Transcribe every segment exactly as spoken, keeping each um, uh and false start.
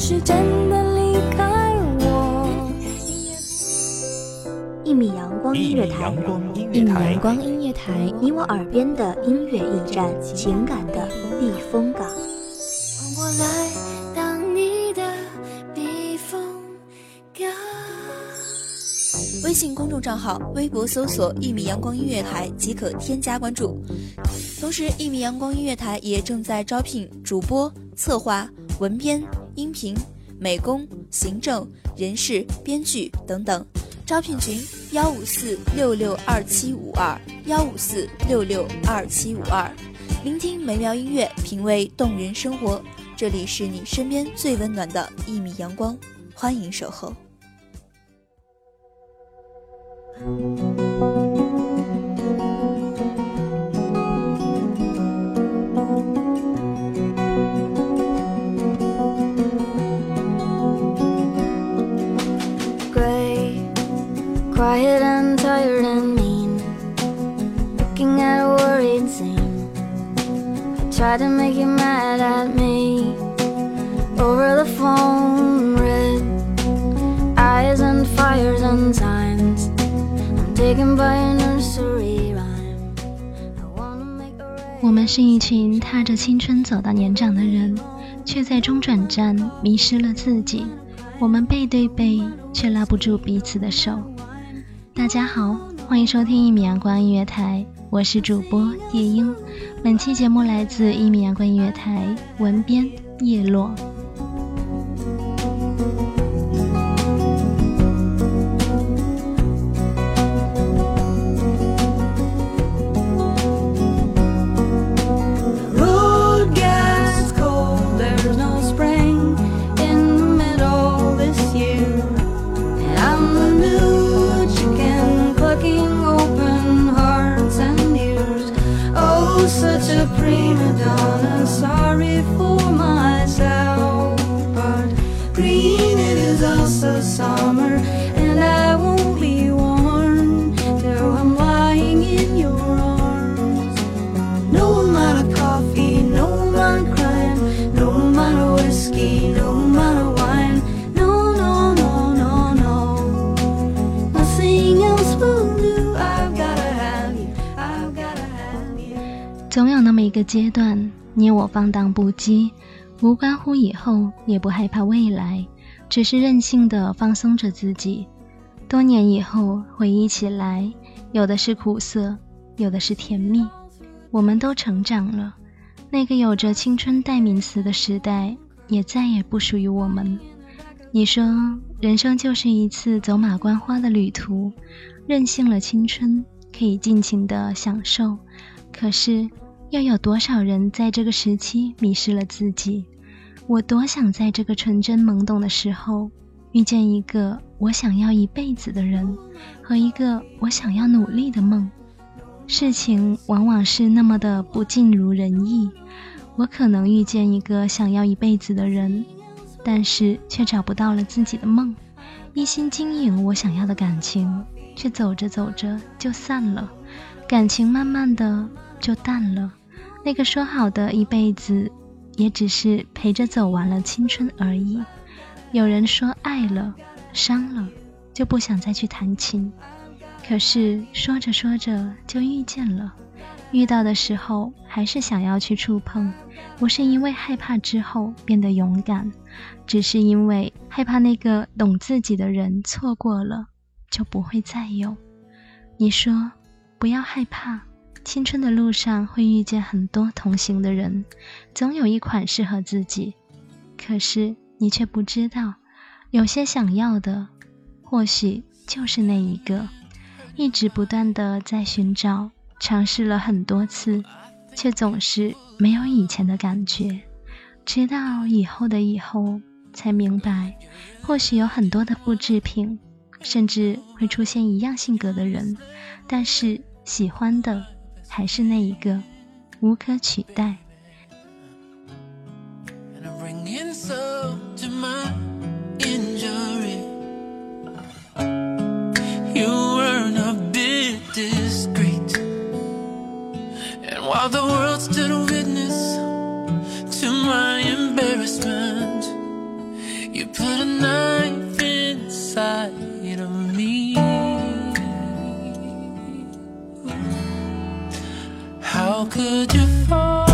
是真的离开我。一米阳光音乐台，一米阳光音乐台，你我耳边的音乐驿站，情感的避风港。我来当你的避风港。微信公众账号、微博搜索“一米阳光音乐台”即可添加关注。同时，一米阳光音乐台也正在招聘主播、策划、文编、音频、美工、行政、人事、编剧等等，招聘群幺五四六六二七五二幺五四六六二七五二。聆听美妙音乐，品味动人生活，这里是你身边最温暖的一米阳光，欢迎守候。Quiet and tired and mean, looking at a worried scene. I tried to make you mad at me over the phone. Red eyes and fires and signs, I'm taken by a nursery rhyme. I wanna make a rain. 我们是一群踏着青春走到年长的人，却在中转站迷失了自己。我们背对背，却拉不住彼此的手。大家好，欢迎收听一米阳光音乐台，我是主播叶英。本期节目来自一米阳光音乐台，文编叶落。总有那么一个阶段，你我放荡不羁，无关乎以后，也不害怕未来，只是任性的放松着自己。多年以后回忆起来，有的是苦涩，有的是甜蜜。我们都成长了，那个有着青春代名词的时代也再也不属于我们。你说人生就是一次走马观花的旅途，任性了青春，可以尽情的享受。可是又有多少人在这个时期迷失了自己？我多想在这个纯真懵懂的时候，遇见一个我想要一辈子的人，和一个我想要努力的梦。事情往往是那么的不尽如人意，我可能遇见一个想要一辈子的人，但是却找不到了自己的梦，一心经营我想要的感情，却走着走着就散了，感情慢慢的就淡了，那个说好的一辈子，也只是陪着走完了青春而已。有人说爱了，伤了，就不想再去弹琴。可是说着说着就遇见了，遇到的时候还是想要去触碰，不是因为害怕之后变得勇敢，只是因为害怕那个懂自己的人错过了，就不会再有。你说，不要害怕，青春的路上会遇见很多同行的人，总有一款适合自己。可是你却不知道，有些想要的，或许就是那一个。一直不断地在寻找，尝试了很多次，却总是没有以前的感觉。直到以后的以后才明白，或许有很多的复制品，甚至会出现一样性格的人，但是喜欢的还是那一个，无可取代。While the world stood witness to my embarrassment, you put a knife inside of me. How could you fall?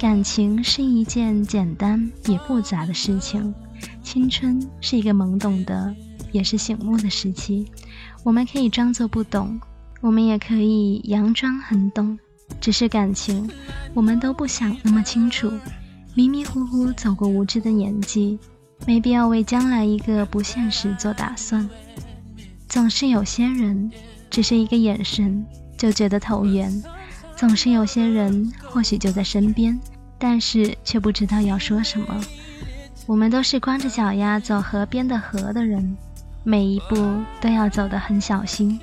感情是一件简单也复杂的事情，青春是一个懵懂的，也是醒目的时期。我们可以装作不懂，我们也可以佯装很懂，只是感情，我们都不想那么清楚。迷迷糊糊走过无知的年纪，没必要为将来一个不现实做打算。总是有些人，只是一个眼神就觉得投缘。总是有些人或许就在身边，但是却不知道要说什么。我们都是光着脚丫走河边的河的人，每一步都要走得很小心。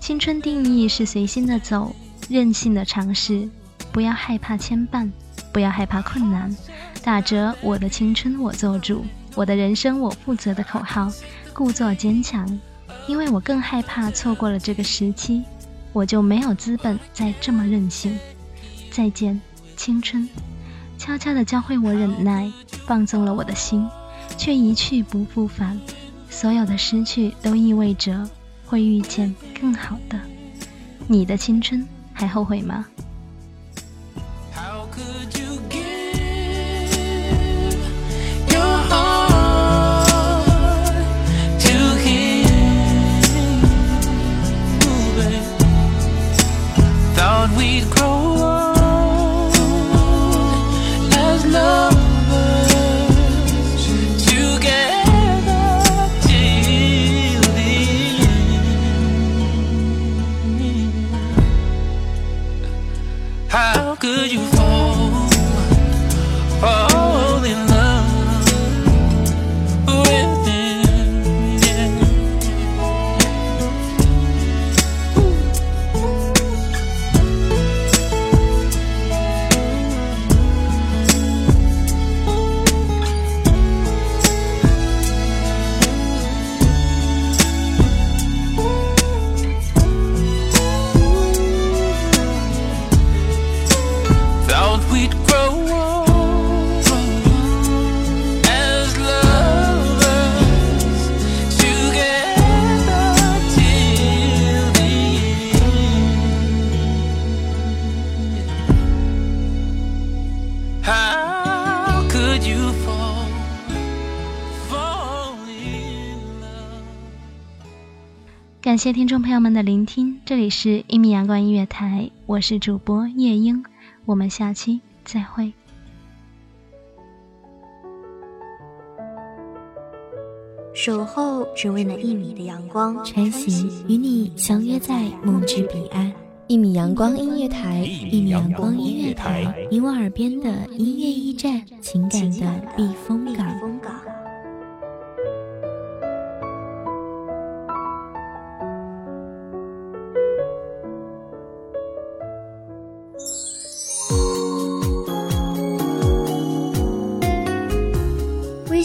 青春定义是随心的走，任性的尝试，不要害怕牵绊，不要害怕困难，打着我的青春我做主，我的人生我负责的口号，故作坚强，因为我更害怕错过了这个时期，我就没有资本再这么任性。再见，青春，悄悄地教会我忍耐，放纵了我的心，却一去不复返。所有的失去都意味着会遇见更好的。你的青春还后悔吗？感谢听众朋友们的聆听，这里是一米阳光音乐台，我是主播夜莺，我们下期再会。守候只为那一米的阳光，穿行与你相约在梦之彼岸。一米阳光音乐台，一米阳光音乐台，你我耳边的音乐驿站，情感的避风港。微